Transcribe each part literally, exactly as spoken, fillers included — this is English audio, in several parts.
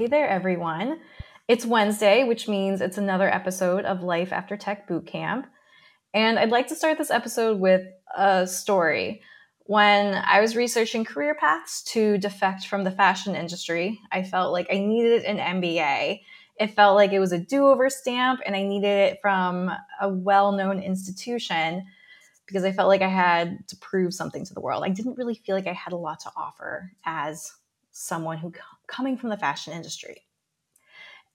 Hey there, everyone. It's Wednesday, which means it's another episode of Life After Tech Bootcamp. And I'd like to start this episode with a story. When I was researching career paths to defect from the fashion industry, I felt like I needed an M B A. It felt like it was a do-over stamp, and I needed it from a well-known institution because I felt like I had to prove something to the world. I didn't really feel like I had a lot to offer as someone who coming from the fashion industry.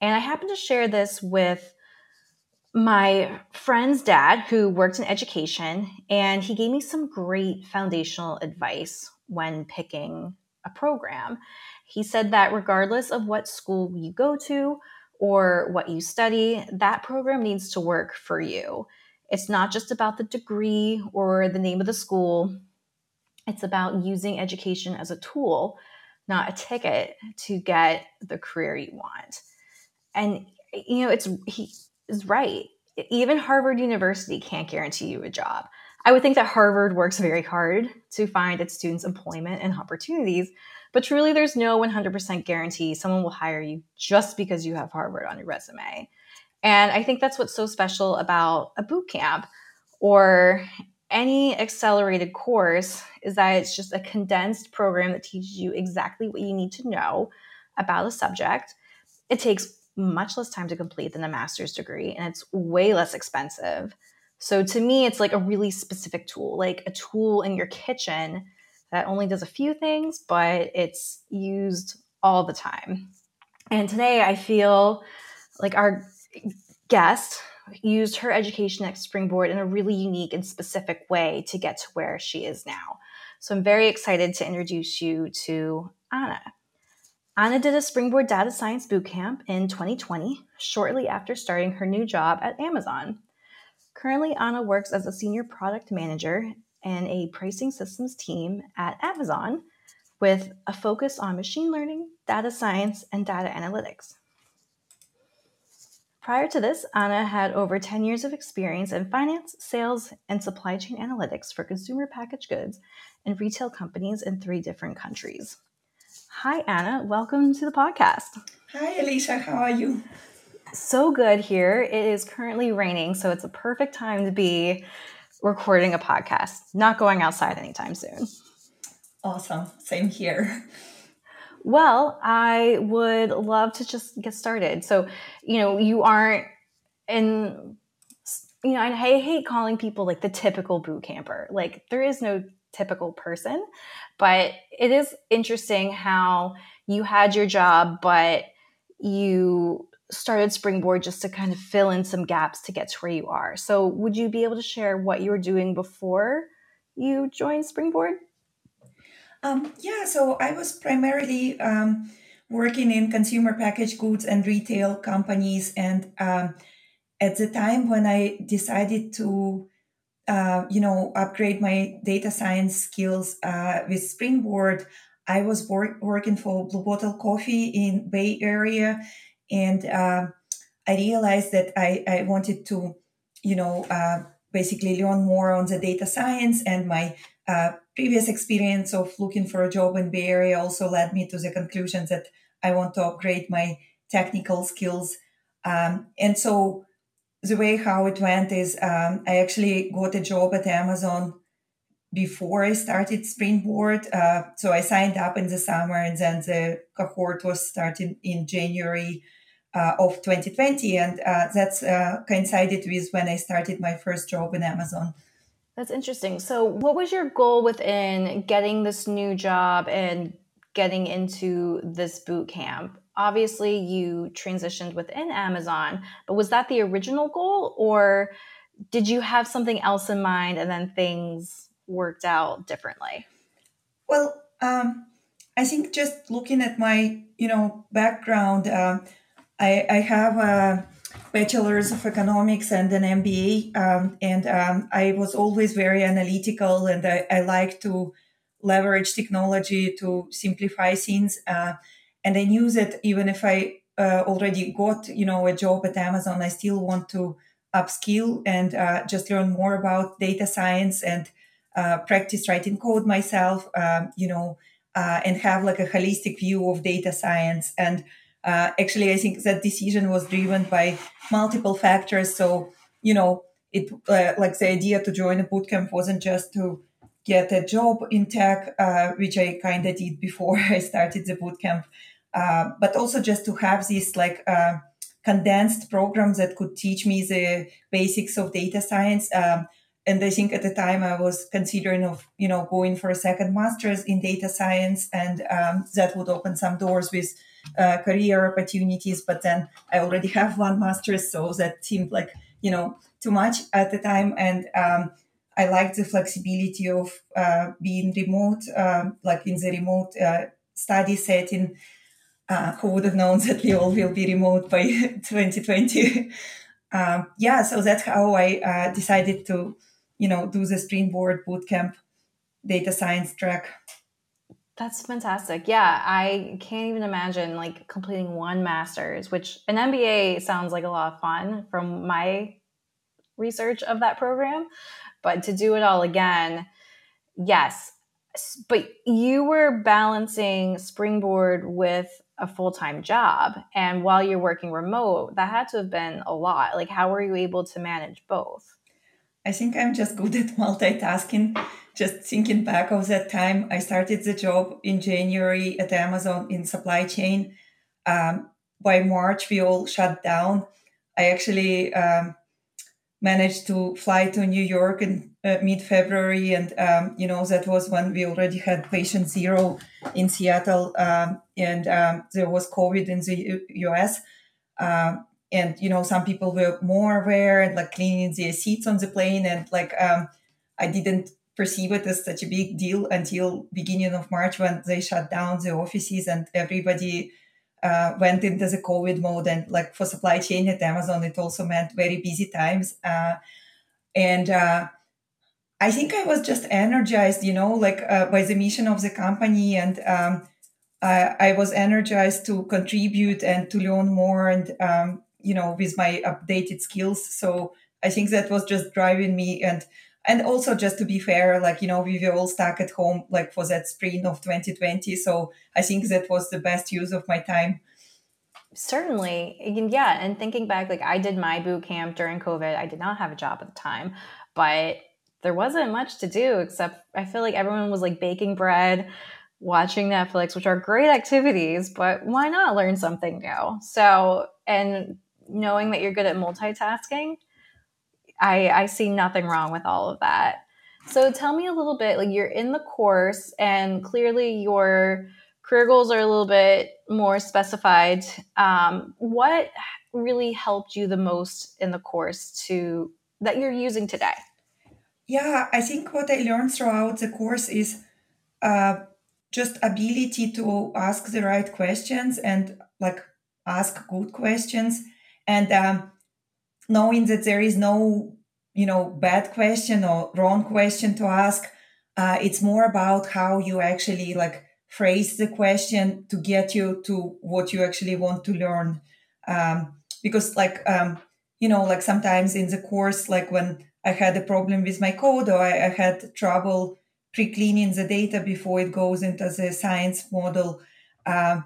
And I happened to share this with my friend's dad, who worked in education, and he gave me some great foundational advice when picking a program. He said that regardless of what school you go to or what you study, that program needs to work for you. It's not just about the degree or the name of the school. It's about using education as a tool, not a ticket to get the career you want. And, you know, it's he. is right. Even Harvard University can't guarantee you a job. I would think that Harvard works very hard to find its students employment and opportunities, but truly there's no one hundred percent guarantee someone will hire you just because you have Harvard on your resume. And I think that's what's so special about a boot camp or any accelerated course is that it's just a condensed program that teaches you exactly what you need to know about a subject. It takes much less time to complete than a master's degree, and it's way less expensive. So to me, it's like a really specific tool, like a tool in your kitchen that only does a few things, but it's used all the time. And today I feel like our guest used her education at Springboard in a really unique and specific way to get to where she is now. So I'm very excited to introduce you to Anna. Anna did a Springboard Data Science Bootcamp in twenty twenty, shortly after starting her new job at Amazon. Currently, Anna works as a senior product manager in a pricing systems team at Amazon with a focus on machine learning, data science, and data analytics. Prior to this, Anna had over ten years of experience in finance, sales, and supply chain analytics for consumer packaged goods and retail companies in three different countries. Hi, Anna. Welcome to the podcast. Hi, Elisa. How are you? So good here. It is currently raining, so it's a perfect time to be recording a podcast. Not going outside anytime soon. Awesome. Same here. Well, I would love to just get started. So, you know, you aren't in, you know, I hate calling people like the typical boot camper. Like, there is no typical person, but it is interesting how you had your job, but you started Springboard just to kind of fill in some gaps to get to where you are. So would you be able to share what you were doing before you joined Springboard? Um, yeah, so I was primarily um, working in consumer packaged goods and retail companies. And um, at the time when I decided to Uh, you know, upgrade my data science skills uh, with Springboard, I was work- working for Blue Bottle Coffee in Bay Area. And uh, I realized that I, I wanted to, you know, uh, basically learn more on the data science. And my uh, previous experience of looking for a job in Bay Area also led me to the conclusion that I want to upgrade my technical skills. Um, and so the way how it went is um, I actually got a job at Amazon before I started Springboard. Uh, so I signed up in the summer, and then the cohort was started in January uh, of twenty twenty. And uh, that's uh, coincided with when I started my first job in Amazon. That's interesting. So what was your goal within getting this new job and getting into this boot camp? Obviously, you transitioned within Amazon, but was that the original goal, or did you have something else in mind and then things worked out differently? Well, um, I think just looking at my, you know, background, uh, I, I have a bachelor's of economics and an M B A, um, and um, I was always very analytical, and I, I like to leverage technology to simplify things. Uh, And I knew that even if I uh, already got, you know, a job at Amazon, I still want to upskill and uh, just learn more about data science and uh, practice writing code myself, um, you know, uh, and have like a holistic view of data science. And Uh, actually, I think that decision was driven by multiple factors. So, you know, it uh, like the idea to join a bootcamp wasn't just to get a job in tech, uh, which I kind of did before I started the bootcamp, uh, but also just to have this like uh, condensed program that could teach me the basics of data science. Um, and I think at the time I was considering of, you know, going for a second master's in data science, and um, that would open some doors with uh, career opportunities. But then I already have one master's, so that seemed like, you know, too much at the time. And um, I liked the flexibility of uh, being remote, um, like in the remote uh, study setting. Uh, who would have known that we all will be remote by twenty twenty? um, yeah, so that's how I uh, decided to, you know, do the Springboard Bootcamp data science track. That's fantastic. Yeah, I can't even imagine like completing one master's, which an M B A sounds like a lot of fun from my research of that program. But to do it all again, yes. But you were balancing Springboard with a full-time job. And while you're working remote, that had to have been a lot. Like, how were you able to manage both? I think I'm just good at multitasking. Just thinking back of that time, I started the job in January at Amazon in supply chain. Um, by March, we all shut down. I actually... Um, managed to fly to New York in uh, mid-February. And, um, you know, that was when we already had patient zero in Seattle. Um, and um, there was COVID in the U- U.S. Uh, and, you know, some people were more aware and like cleaning their seats on the plane. And like, um, I didn't perceive it as such a big deal until beginning of March when they shut down the offices and everybody Uh, went into the COVID mode. And like for supply chain at Amazon, it also meant very busy times. Uh, and uh, I think I was just energized, you know, like uh, by the mission of the company. And um, I, I was energized to contribute and to learn more and, um, you know, with my updated skills. So I think that was just driving me. And and also just to be fair, like, you know, we were all stuck at home, like for that spring of twenty twenty. So I think that was the best use of my time. Certainly. And yeah. And thinking back, like I did my boot camp during COVID. I did not have a job at the time, but there wasn't much to do except I feel like everyone was like baking bread, watching Netflix, which are great activities, but why not learn something new? So, and knowing that you're good at multitasking, I, I see nothing wrong with all of that. So tell me a little bit, like you're in the course and clearly your career goals are a little bit more specified. Um, what really helped you the most in the course to that you're using today? Yeah, I think what I learned throughout the course is uh, just ability to ask the right questions and like ask good questions and um knowing that there is no, you know, bad question or wrong question to ask. Uh, it's more about how you actually like phrase the question to get you to what you actually want to learn. Um, because like, um, you know, like sometimes in the course, like when I had a problem with my code or I, I had trouble pre-cleaning the data before it goes into the science model, uh,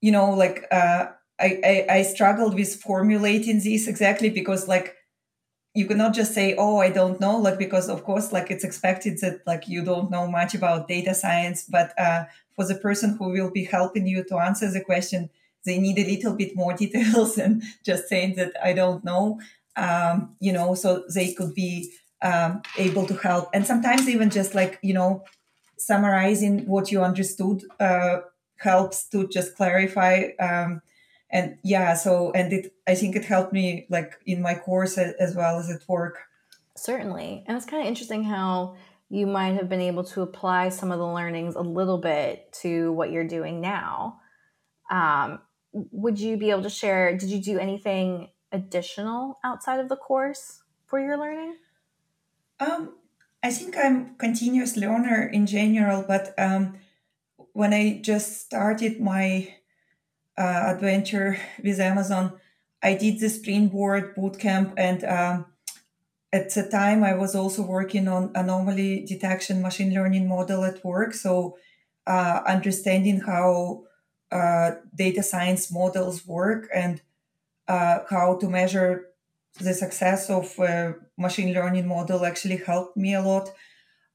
you know, like, uh, I, I, I struggled with formulating this exactly because like you cannot just say, oh, I don't know, like because of course like it's expected that like you don't know much about data science, but uh, for the person who will be helping you to answer the question, they need a little bit more details than just saying that I don't know, um, you know, so they could be um, able to help. And sometimes even just like, you know, summarizing what you understood uh, helps to just clarify um And yeah, so, and it, I think it helped me like in my course as well as at work. Certainly. And it's kind of interesting how you might have been able to apply some of the learnings a little bit to what you're doing now. Um, would you be able to share, did you do anything additional outside of the course for your learning? Um, I think I'm a continuous learner in general, but um, when I just started my Uh, adventure with Amazon, I did the Springboard Bootcamp, and um, at the time I was also working on anomaly detection machine learning model at work. So uh, understanding how uh, data science models work and uh, how to measure the success of uh, machine learning model actually helped me a lot.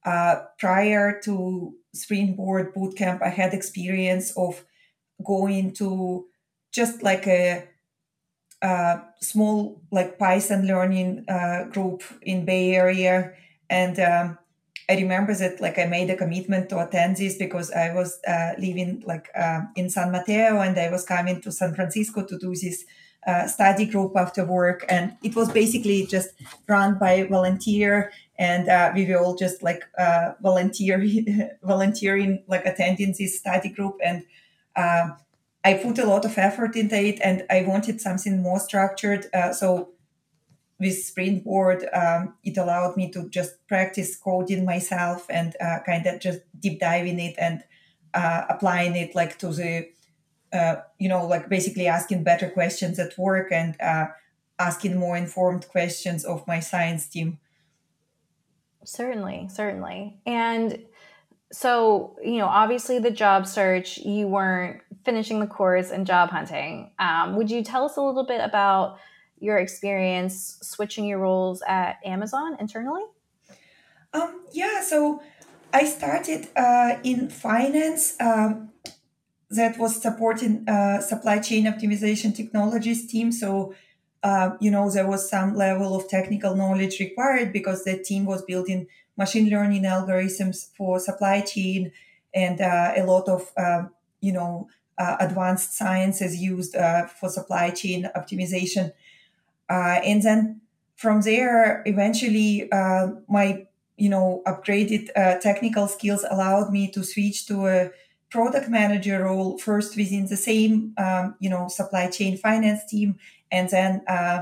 Uh, prior to Springboard Bootcamp, I had experience of going to just like a, a small like Python learning uh, group in Bay Area. And um, I remember that like I made a commitment to attend this because I was uh, living like uh, in San Mateo and I was coming to San Francisco to do this Uh, study group after work, and it was basically just run by volunteer, and uh, we were all just like uh, volunteering, volunteering, like attending this study group, and uh, I put a lot of effort into it, and I wanted something more structured. Uh, so with Springboard, um, it allowed me to just practice coding myself and uh, kind of just deep diving it and uh, applying it like to the Uh, you know, like basically asking better questions at work and uh, asking more informed questions of my science team. Certainly, certainly. And so, you know, obviously the job search, you weren't finishing the course and job hunting. Um, would you tell us a little bit about your experience switching your roles at Amazon internally? Um, yeah, so I started uh, in finance. Um, that was supporting uh, supply chain optimization technologies team. So, uh, you know, there was some level of technical knowledge required because the team was building machine learning algorithms for supply chain and uh, a lot of, uh, you know, uh, advanced sciences used uh, for supply chain optimization. Uh, and then from there, eventually uh, my, you know, upgraded uh, technical skills allowed me to switch to a product manager role first within the same, um, you know, supply chain finance team. And then uh,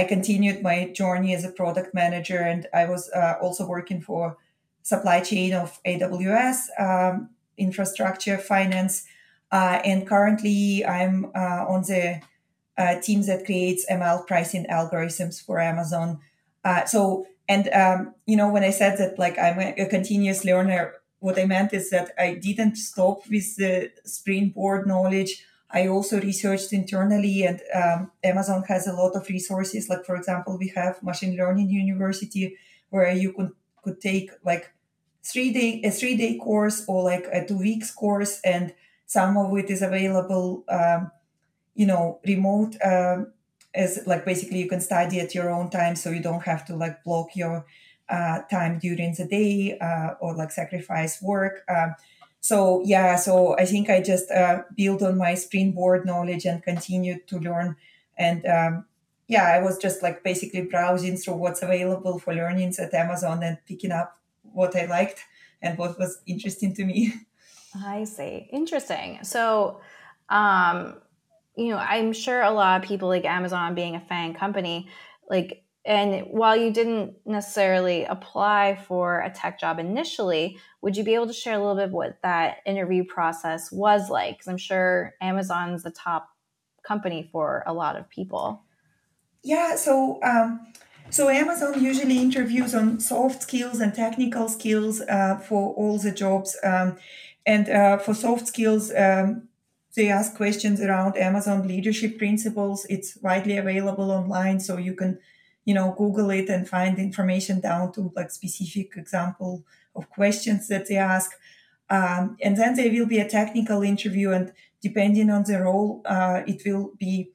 I continued my journey as a product manager. And I was uh, also working for supply chain of A W S, um, infrastructure, finance. Uh, and currently I'm uh, on the uh, team that creates M L pricing algorithms for Amazon. Uh, so, and, um, you know, when I said that, like, I'm a, a continuous learner, what I meant is that I didn't stop with the Springboard knowledge. I also researched internally, and um, Amazon has a lot of resources. Like, for example, we have Machine Learning University, where you could, could take like three day a three day course or like a two weeks course, and some of it is available, um, you know, remote. Um, as like basically you can study at your own time, so you don't have to like block your Uh, time during the day uh, or like sacrifice work. Uh, so yeah, so I think I just uh, built on my Springboard knowledge and continued to learn. And um, yeah, I was just like basically browsing through what's available for learnings at Amazon and picking up what I liked and what was interesting to me. I see. Interesting. So, um, you know, I'm sure a lot of people, like Amazon being a fan company, like, and while you didn't necessarily apply for a tech job initially, would you be able to share a little bit what that interview process was like? Because I'm sure Amazon's the top company for a lot of people. Yeah, so um, so Amazon usually interviews on soft skills and technical skills uh, for all the jobs. Um, and uh, for soft skills, um, they ask questions around Amazon leadership principles. It's widely available online, so you can, you know, Google it and find information down to like specific example of questions that they ask. Um, and then there will be a technical interview, and depending on the role, uh, it will be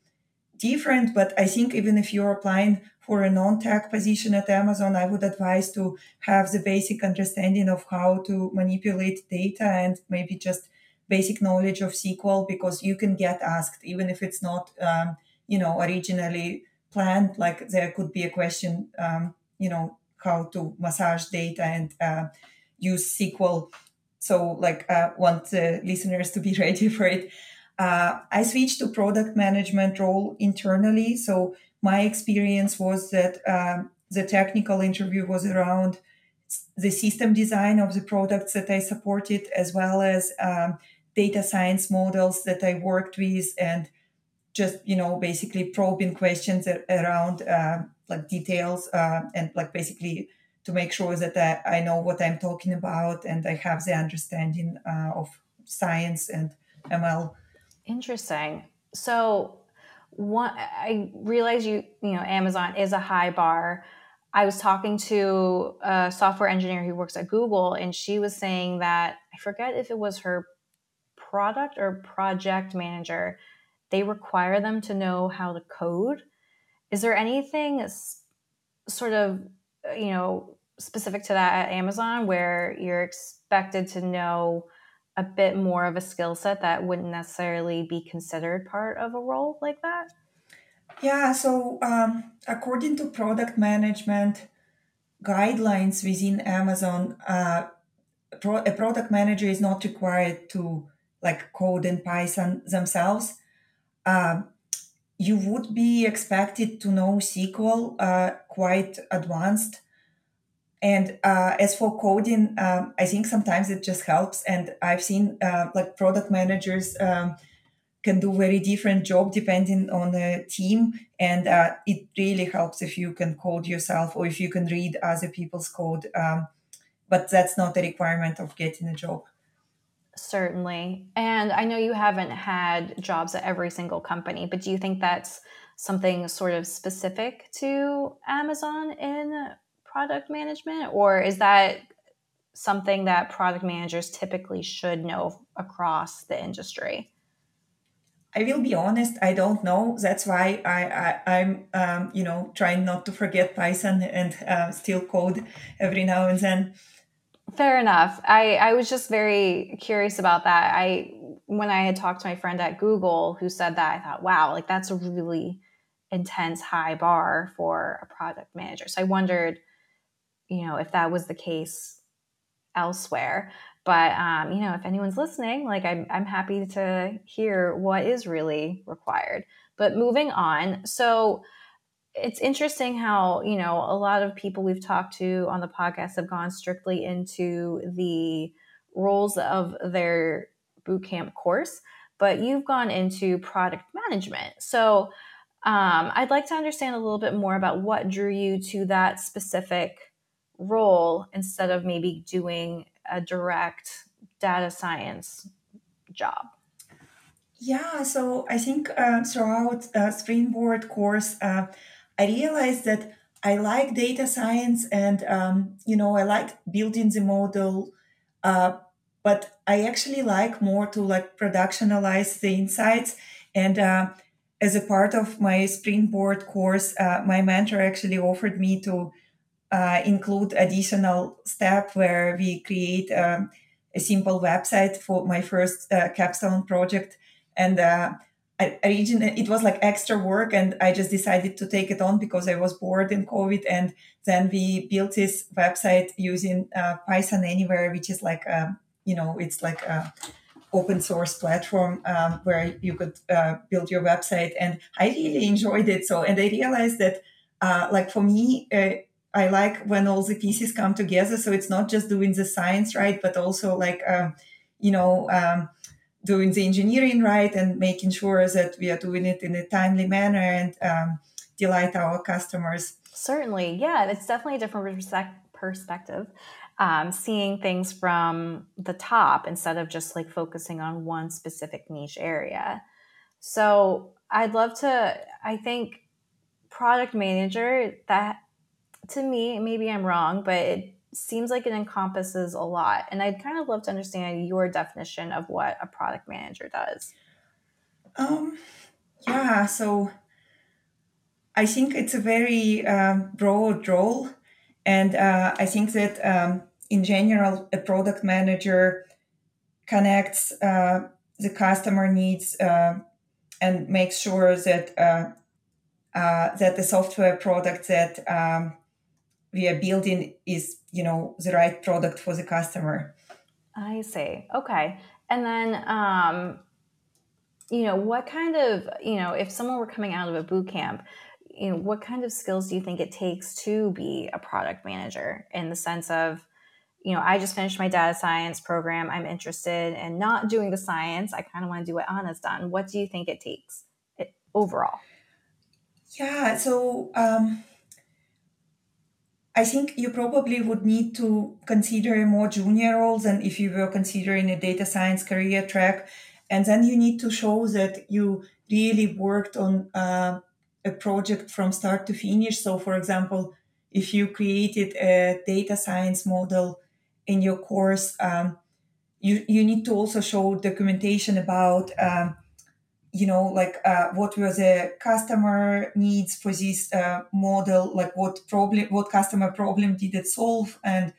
different. But I think even if you're applying for a non-tech position at Amazon, I would advise to have the basic understanding of how to manipulate data and maybe just basic knowledge of S Q L, because you can get asked, even if it's not, um, you know, originally planned, like there could be a question, um, you know, how to massage data and uh, use S Q L. So like I uh, want the listeners to be ready for it. Uh, I switched to product management role internally. So my experience was that um, the technical interview was around the system design of the products that I supported, as well as um, data science models that I worked with, and just, you know, basically probing questions around uh, like details uh, and like basically to make sure that I, I know what I'm talking about and I have the understanding uh, of science and M L. Interesting. So one, I realize you, you know, Amazon is a high bar. I was talking to a software engineer who works at Google, and she was saying that, I forget if it was her product or project manager, they require them to know how to code. Is there anything sort of, you know, specific to that at Amazon where you're expected to know a bit more of a skill set that wouldn't necessarily be considered part of a role like that? Yeah, so um, according to product management guidelines within Amazon, uh, pro- a product manager is not required to like code in Python themselves. Uh, you would be expected to know S Q L uh, quite advanced. And uh, as for coding, um, I think sometimes it just helps. And I've seen uh, like product managers um, can do very different job depending on the team. And uh, it really helps if you can code yourself or if you can read other people's code. Um, but that's not a requirement of getting a job. Certainly. And I know you haven't had jobs at every single company, but do you think that's something sort of specific to Amazon in product management, or is that something that product managers typically should know across the industry? I will be honest, I don't know. That's why I, I, I'm, um, you know, trying not to forget Python and uh, still code every now and then. Fair enough. I, I was just very curious about that. I, when I had talked to my friend at Google who said that, I thought, wow, like that's a really intense high bar for a product manager. So I wondered, you know, if that was the case elsewhere. But, um, you know, if anyone's listening, like I'm, I'm happy to hear what is really required. But moving on. So it's interesting how, you know, a lot of people we've talked to on the podcast have gone strictly into the roles of their bootcamp course, but you've gone into product management. So um, I'd like to understand a little bit more about what drew you to that specific role instead of maybe doing a direct data science job. Yeah, so I think uh, throughout uh, Springboard course, uh, I realized that I like data science and, um, you know, I like building the model, uh, but I actually like more to like productionalize the insights. And uh, as a part of my Springboard course, uh, my mentor actually offered me to Uh, include additional step where we create um, a simple website for my first uh, capstone project. And uh, I, originally, it was like extra work, and I just decided to take it on because I was bored in COVID. And then we built this website using uh, PythonAnywhere, which is like, um, you know, it's like a open source platform um, where you could uh, build your website. And I really enjoyed it. So, and I realized that uh, like for me, uh, I like when all the pieces come together. So it's not just doing the science right, but also like, um, you know, um, doing the engineering right and making sure that we are doing it in a timely manner and um, delight our customers. Certainly. Yeah, it's definitely a different perspective, um, seeing things from the top instead of just like focusing on one specific niche area. So I'd love to, I think product manager, that to me, maybe I'm wrong, but it seems like it encompasses a lot. And I'd kind of love to understand your definition of what a product manager does. Um, yeah, so I think it's a very um, broad role. And uh, I think that um, in general, a product manager connects uh, the customer needs uh, and makes sure that uh, uh, that the software product that um, we are building is, you know, the right product for the customer. I see. Okay. And then, um, you know, what kind of, you know, if someone were coming out of a boot camp, you know, what kind of skills do you think it takes to be a product manager in the sense of, you know, I just finished my data science program. I'm interested in not doing the science. I kind of want to do what Anna's done. What do you think it takes it, overall? Yeah. So, um, I think you probably would need to consider a more junior role than if you were considering a data science career track. And then you need to show that you really worked on uh, a project from start to finish. So, for example, if you created a data science model in your course, um, you, you need to also show documentation about, um, you know, like uh, what were the customer needs for this uh, model, like what problem, what customer problem did it solve? And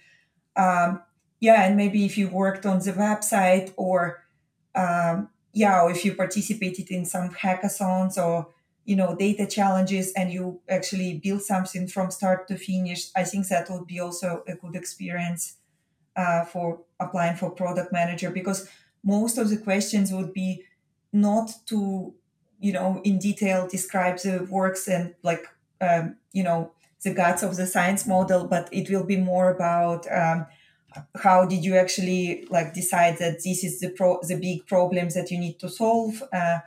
um, yeah, and maybe if you worked on the website or, um, yeah, or if you participated in some hackathons or, you know, data challenges and you actually build something from start to finish, I think that would be also a good experience uh, for applying for product manager, because most of the questions would be not to, you know, in detail describe the works and like, um, you know, the guts of the science model, but it will be more about um, how did you actually like decide that this is the pro- the big problem that you need to solve, uh,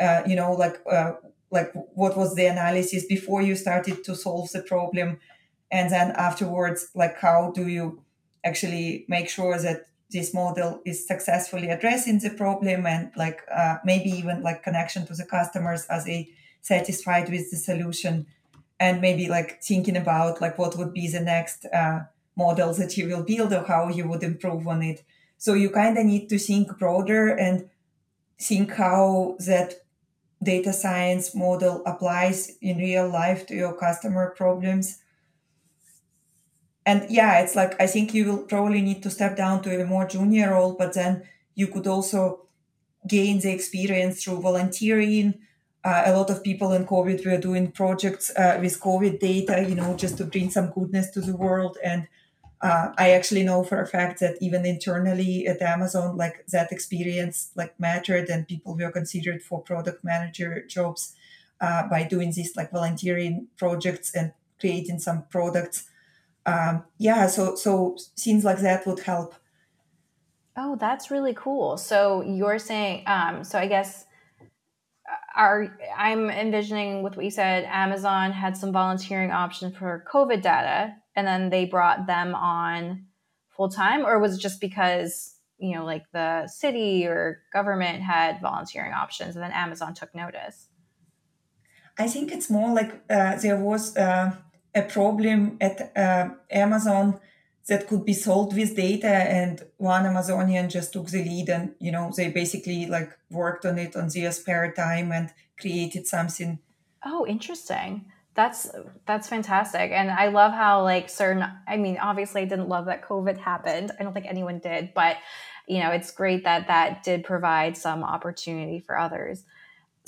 uh, you know, like, uh, like what was the analysis before you started to solve the problem? And then afterwards, like, how do you actually make sure that this model is successfully addressing the problem and like uh, maybe even like connection to the customers, are they satisfied with the solution? And maybe like thinking about like what would be the next uh, model that you will build or how you would improve on it. So you kind of need to think broader and think how that data science model applies in real life to your customer problems. And yeah, it's like, I think you will probably need to step down to a more junior role, but then you could also gain the experience through volunteering. Uh, a lot of people in COVID were doing projects uh, with COVID data, you know, just to bring some goodness to the world. And uh, I actually know for a fact that even internally at Amazon, like that experience like mattered and people were considered for product manager jobs uh, by doing these like volunteering projects and creating some products. Um, yeah, so so things like that would help. Oh, that's really cool. So you're saying, um, so I guess our, I'm envisioning with what you said, Amazon had some volunteering option for COVID data, and then they brought them on full time, or was it just because, you know, like the city or government had volunteering options and then Amazon took notice? I think it's more like uh, there was... Uh... a problem at uh, Amazon that could be solved with data, and one Amazonian just took the lead and, you know, they basically like worked on it on their spare time and created something. Oh, interesting. That's, that's fantastic. And I love how like certain, I mean, obviously I didn't love that COVID happened. I don't think anyone did, but you know, it's great that that did provide some opportunity for others.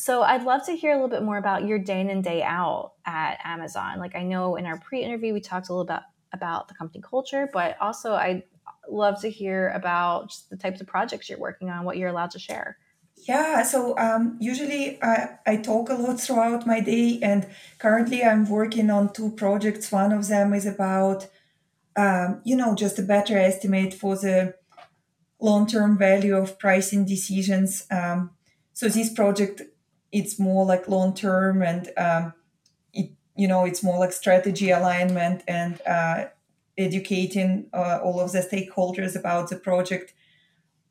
So I'd love to hear a little bit more about your day in and day out at Amazon. Like I know in our pre-interview, we talked a little bit about the company culture, but also I'd love to hear about just the types of projects you're working on, what you're allowed to share. Yeah, so um, usually I, I talk a lot throughout my day, and currently I'm working on two projects. One of them is about, um, you know, just a better estimate for the long-term value of pricing decisions. Um, so this project, it's more like long-term and, um, it, you know, it's more like strategy alignment and uh, educating uh, all of the stakeholders about the project.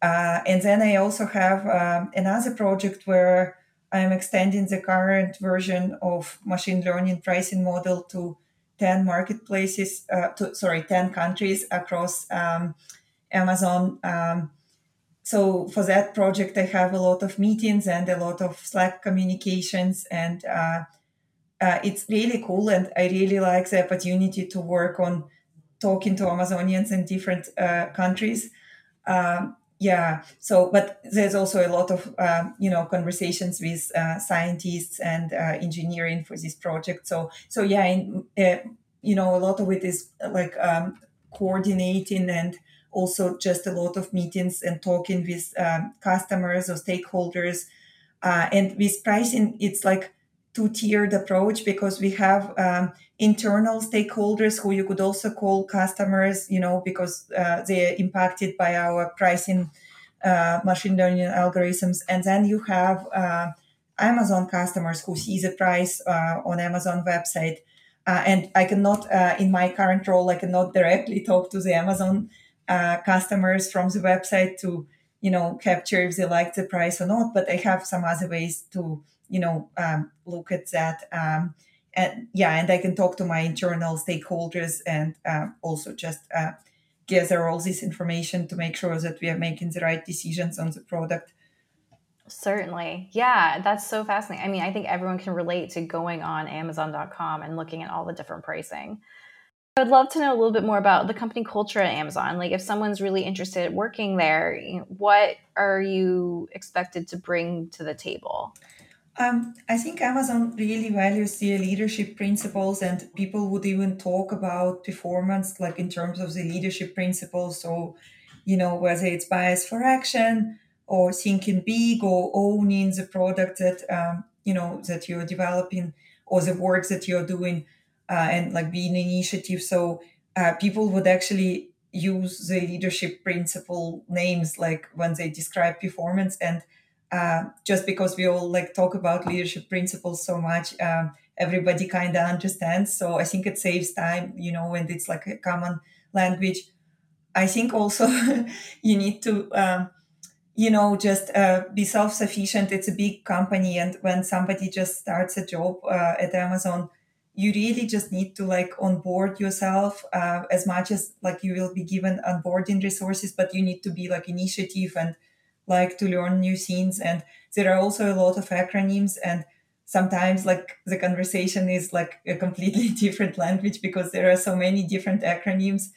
Uh, and then I also have um, another project where I'm extending the current version of machine learning pricing model to ten marketplaces, uh, to, sorry, ten countries across um, Amazon. Um, So for that project, I have a lot of meetings and a lot of Slack communications, and uh, uh, it's really cool. And I really like the opportunity to work on talking to Amazonians in different uh, countries. Um, yeah. So, but there's also a lot of uh, you know conversations with uh, scientists and uh, engineering for this project. So, so yeah, in, uh, you know, a lot of it is like um, coordinating and also just a lot of meetings and talking with um, customers or stakeholders. Uh, and with pricing, it's like two-tiered approach because we have um, internal stakeholders who you could also call customers, you know, because uh, they are impacted by our pricing uh, machine learning algorithms. And then you have uh, Amazon customers who see the price uh, on Amazon website. Uh, and I cannot, uh, in my current role, I cannot directly talk to the Amazon Uh, customers from the website to you know, capture if they like the price or not, but I have some other ways to, you know, um, look at that. Um, and yeah, and I can talk to my internal stakeholders and uh, also just uh, gather all this information to make sure that we are making the right decisions on the product. Certainly. Yeah, that's so fascinating. I mean, I think everyone can relate to going on Amazon dot com and looking at all the different pricing. I would love to know a little bit more about the company culture at Amazon. Like if someone's really interested in working there, what are you expected to bring to the table? Um, I think Amazon really values their leadership principles, and people would even talk about performance like in terms of the leadership principles. So, you know, whether it's bias for action, or thinking big, or owning the product that, um, you know, that you're developing or the work that you're doing, uh, and like being initiative. So uh, people would actually use the leadership principle names like when they describe performance. And uh, just because we all like talk about leadership principles so much, um, everybody kind of understands. So I think it saves time, you know, and it's like a common language. I think also you need to... Um, you know, just uh, be self-sufficient. It's a big company. And when somebody just starts a job uh, at Amazon, you really just need to like onboard yourself uh, as much as like you will be given onboarding resources, but you need to be like initiative and like to learn new things. And there are also a lot of acronyms. And sometimes like the conversation is like a completely different language because there are so many different acronyms.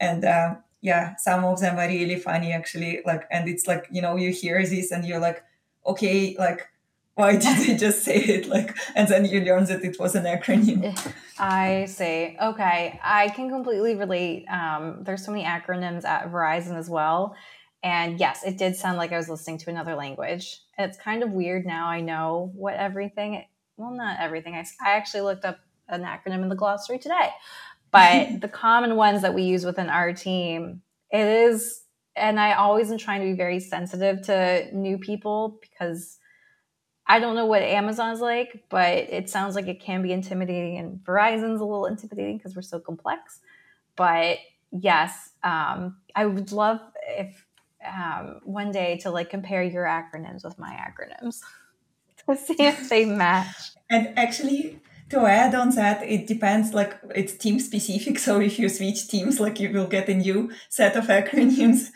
And, uh, yeah, some of them are really funny, actually. Like, and it's like, you know, you hear this and you're like, okay, like, why did they just say it? Like, and then you learn that it was an acronym. I see. Okay. I can completely relate. Um, there's so many acronyms at Verizon as well. And yes, it did sound like I was listening to another language. And it's kind of weird now. I know what everything, well, not everything. I, I actually looked up an acronym in the glossary today. But the common ones that we use within our team, it is, and I always am trying to be very sensitive to new people because I don't know what Amazon's like, but it sounds like it can be intimidating, and Verizon's a little intimidating because we're so complex. But yes, um, I would love if um, one day to like compare your acronyms with my acronyms to see if they match. And actually... to add on that, it depends, like it's team specific. So if you switch teams, like you will get a new set of acronyms.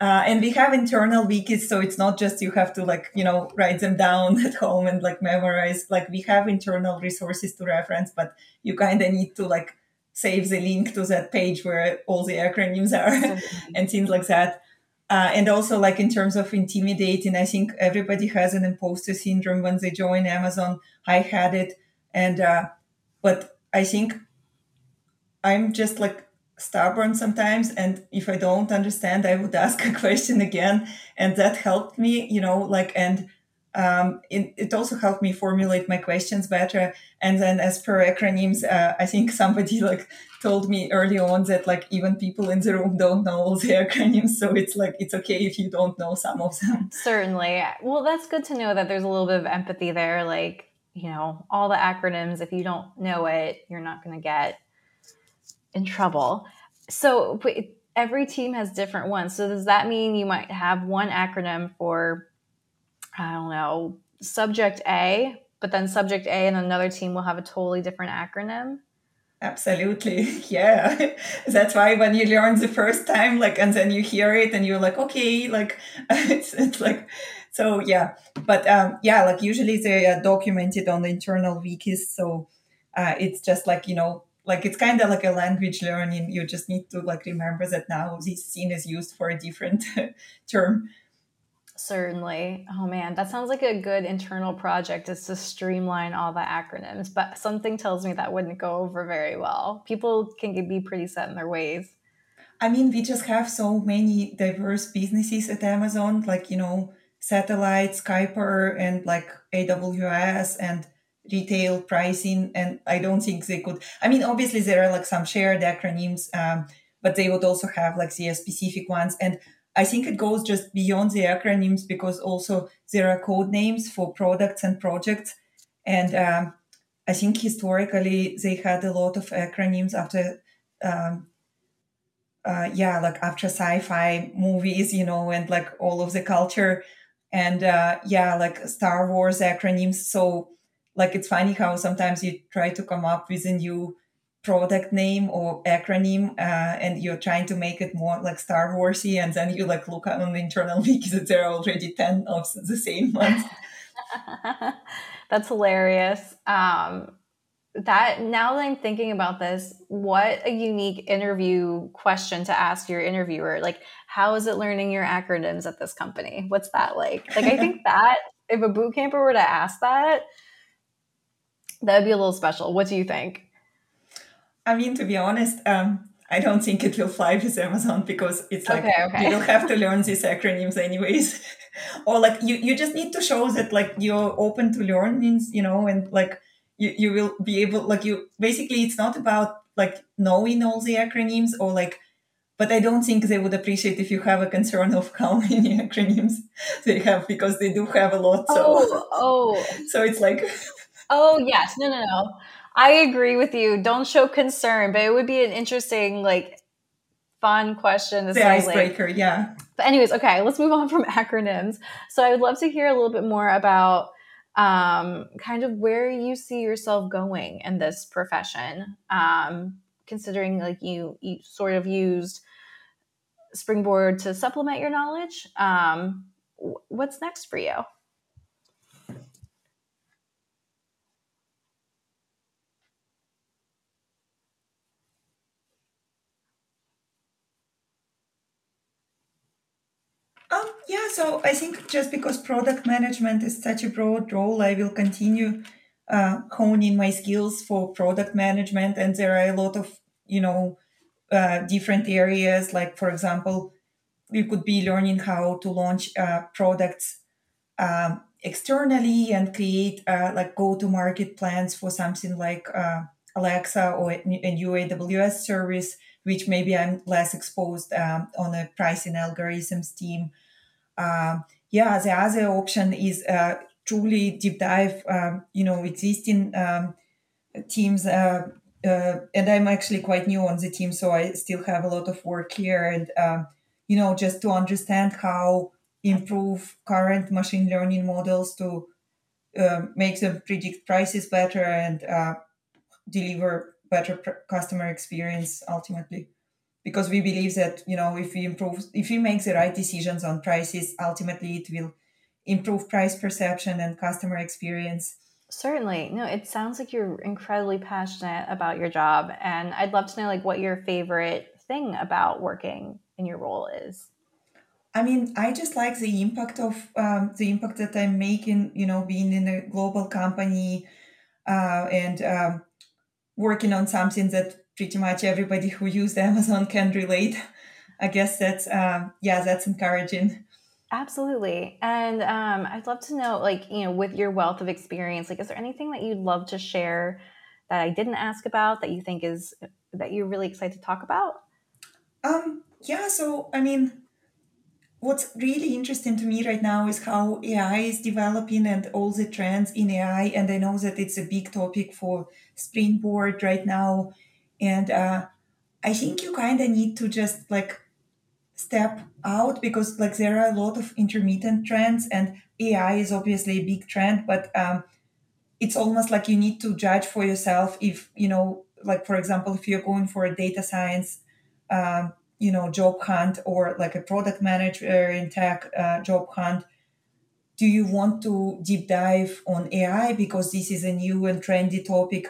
Uh, and we have internal wikis. So it's not just you have to like, you know, write them down at home and like memorize. Like we have internal resources to reference, but you kind of need to like save the link to that page where all the acronyms are okay. And things like that. Uh, and also like in terms of intimidating, I think everybody has an imposter syndrome when they join Amazon. I had it. And, uh, but I think I'm just like stubborn sometimes. And if I don't understand, I would ask a question again. And that helped me, you know, like, and, um, it, it also helped me formulate my questions better. And then as per acronyms, uh, I think somebody like told me early on that like even people in the room don't know all the acronyms. So it's like, it's okay if you don't know some of them. Certainly. Well, that's good to know that there's a little bit of empathy there. Like, you know, all the acronyms, if you don't know it, you're not going to get in trouble. So every team has different ones. So does that mean you might have one acronym for, I don't know, subject A, but then subject A and another team will have a totally different acronym? Absolutely. Yeah. That's why when you learn the first time, like, and then you hear it and you're like, okay, like, it's, it's like, so yeah. But um, yeah, like usually they are documented on the internal wikis. So uh, it's just like, you know, like it's kind of like a language learning. You just need to like remember that now this scene is used for a different term. Certainly. Oh man, that sounds like a good internal project is to streamline all the acronyms, but something tells me that wouldn't go over very well. People can be pretty set in their ways. I mean, we just have so many diverse businesses at Amazon, like, you know, satellite, Skyper, and like A W S and retail pricing. And I don't think they could, I mean, obviously there are like some shared acronyms, um, but they would also have like the specific ones. And I think it goes just beyond the acronyms because also there are code names for products and projects. And um, I think historically they had a lot of acronyms after um, uh, yeah, like after sci-fi movies, you know, and like all of the culture and, uh, yeah, like Star Wars acronyms. So like, it's funny how sometimes you try to come up with a new product name or acronym, uh, and you're trying to make it more like Star Wars-y, and then you like look on the internal wiki that there are already ten of the same ones. That's hilarious. Um, that now that I'm thinking about this, what a unique interview question to ask your interviewer. Like, how is it learning your acronyms at this company? What's that like? Like, I think that if a boot camper were to ask that, that'd be a little special. What do you think? I mean, to be honest, um, I don't think it will fly with Amazon, because it's like, okay, okay. You don't have to learn these acronyms anyways. Or like, you, you just need to show that like you're open to learning, you know, and like you, you will be able, like you, basically it's not about like knowing all the acronyms or like, but I don't think they would appreciate if you have a concern of how many acronyms they have, because they do have a lot. So, oh, oh. So it's like. Oh, yes. No, no, no. I agree with you. Don't show concern, but it would be an interesting, like, fun question. To the icebreaker, like. Yeah. But anyways, okay, let's move on from acronyms. So I would love to hear a little bit more about um, kind of where you see yourself going in this profession, um, considering, like, you, you sort of used Springboard to supplement your knowledge. Um, what's next for you? Um, yeah, so I think just because product management is such a broad role, I will continue uh, honing my skills for product management. And there are a lot of, you know, uh, different areas. Like, for example, you could be learning how to launch uh, products um, externally and create uh, like go-to-market plans for something like uh, Alexa or a new A W S service, which maybe I'm less exposed um, on a pricing algorithms team. Uh, yeah, the other option is uh, truly deep dive, um, you know, existing um, teams. Uh, uh, and I'm actually quite new on the team, so I still have a lot of work here. And, uh, you know, just to understand how improve current machine learning models to uh, make them predict prices better and uh, deliver better customer experience ultimately, because we believe that, you know, if we improve, if we make the right decisions on prices, ultimately it will improve price perception and customer experience. Certainly. No, it sounds like you're incredibly passionate about your job, and I'd love to know like what your favorite thing about working in your role is. I mean, I just like the impact of um, the impact that I'm making, you know, being in a global company uh, and, um, working on something that pretty much everybody who used Amazon can relate. I guess that's, um, yeah, that's encouraging. Absolutely. And um, I'd love to know, like, you know, with your wealth of experience, like, is there anything that you'd love to share that I didn't ask about that you think is, that you're really excited to talk about? Um, yeah. So, I mean, what's really interesting to me right now is how A I is developing and all the trends in A I. And I know that it's a big topic for Springboard right now. And uh, I think you kind of need to just like step out, because like there are a lot of intermittent trends, and A I is obviously a big trend, but um, it's almost like you need to judge for yourself if, you know, like, for example, if you're going for a data science um you know, job hunt, or like a product manager in tech uh, job hunt, do you want to deep dive on A I because this is a new and trendy topic?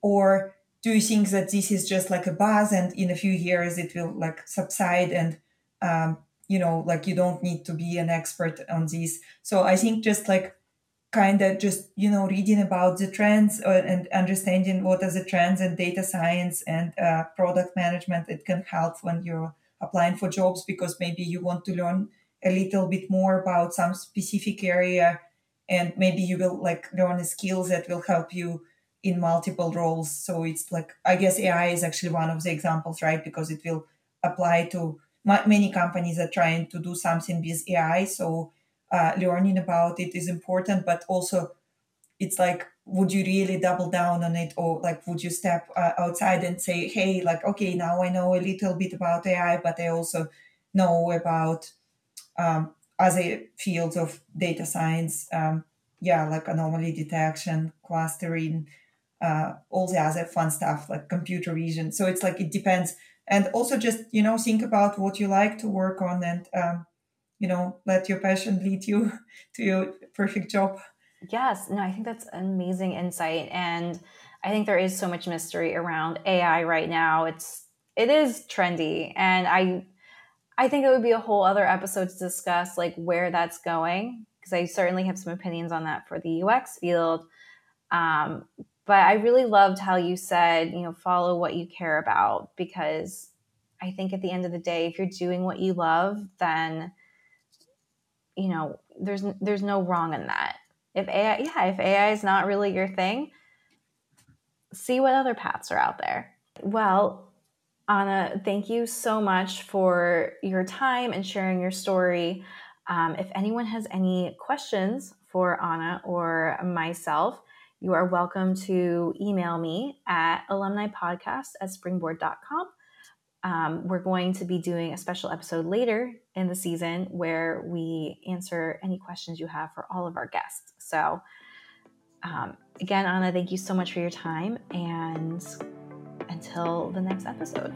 Or do you think that this is just like a buzz and in a few years it will like subside and, um, you know, like you don't need to be an expert on this? So I think just like kind of just, you know, reading about the trends and understanding what are the trends in data science and uh, product management, it can help when you're applying for jobs, because maybe you want to learn a little bit more about some specific area, and maybe you will like learn a skill that will help you in multiple roles. So it's like, I guess A I is actually one of the examples, right? Because it will apply to ma- many companies that are trying to do something with A I. So Uh, learning about it is important, but also it's like, would you really double down on it? Or like, would you step uh, outside and say, hey, like, okay, now I know a little bit about A I, but I also know about um, other fields of data science. Um, yeah, like anomaly detection, clustering, uh, all the other fun stuff like computer vision. So it's like, it depends. And also just, you know, think about what you like to work on and, um, you know, let your passion lead you to your perfect job. Yes. No, I think that's an amazing insight. And I think there is so much mystery around A I right now. It's, it is trendy. And I, I think it would be a whole other episode to discuss like where that's going, because I certainly have some opinions on that for the U X field. Um, but I really loved how you said, you know, follow what you care about, because I think at the end of the day, if you're doing what you love, then, you know, there's, there's no wrong in that. If A I, yeah, if A I is not really your thing, see what other paths are out there. Well, Anna, thank you so much for your time and sharing your story. Um, if anyone has any questions for Anna or myself, you are welcome to email me at alumni podcast at springboard dot com. Um, we're going to be doing a special episode later in the season where we answer any questions you have for all of our guests. So um, again, Anna, thank you so much for your time, and until the next episode.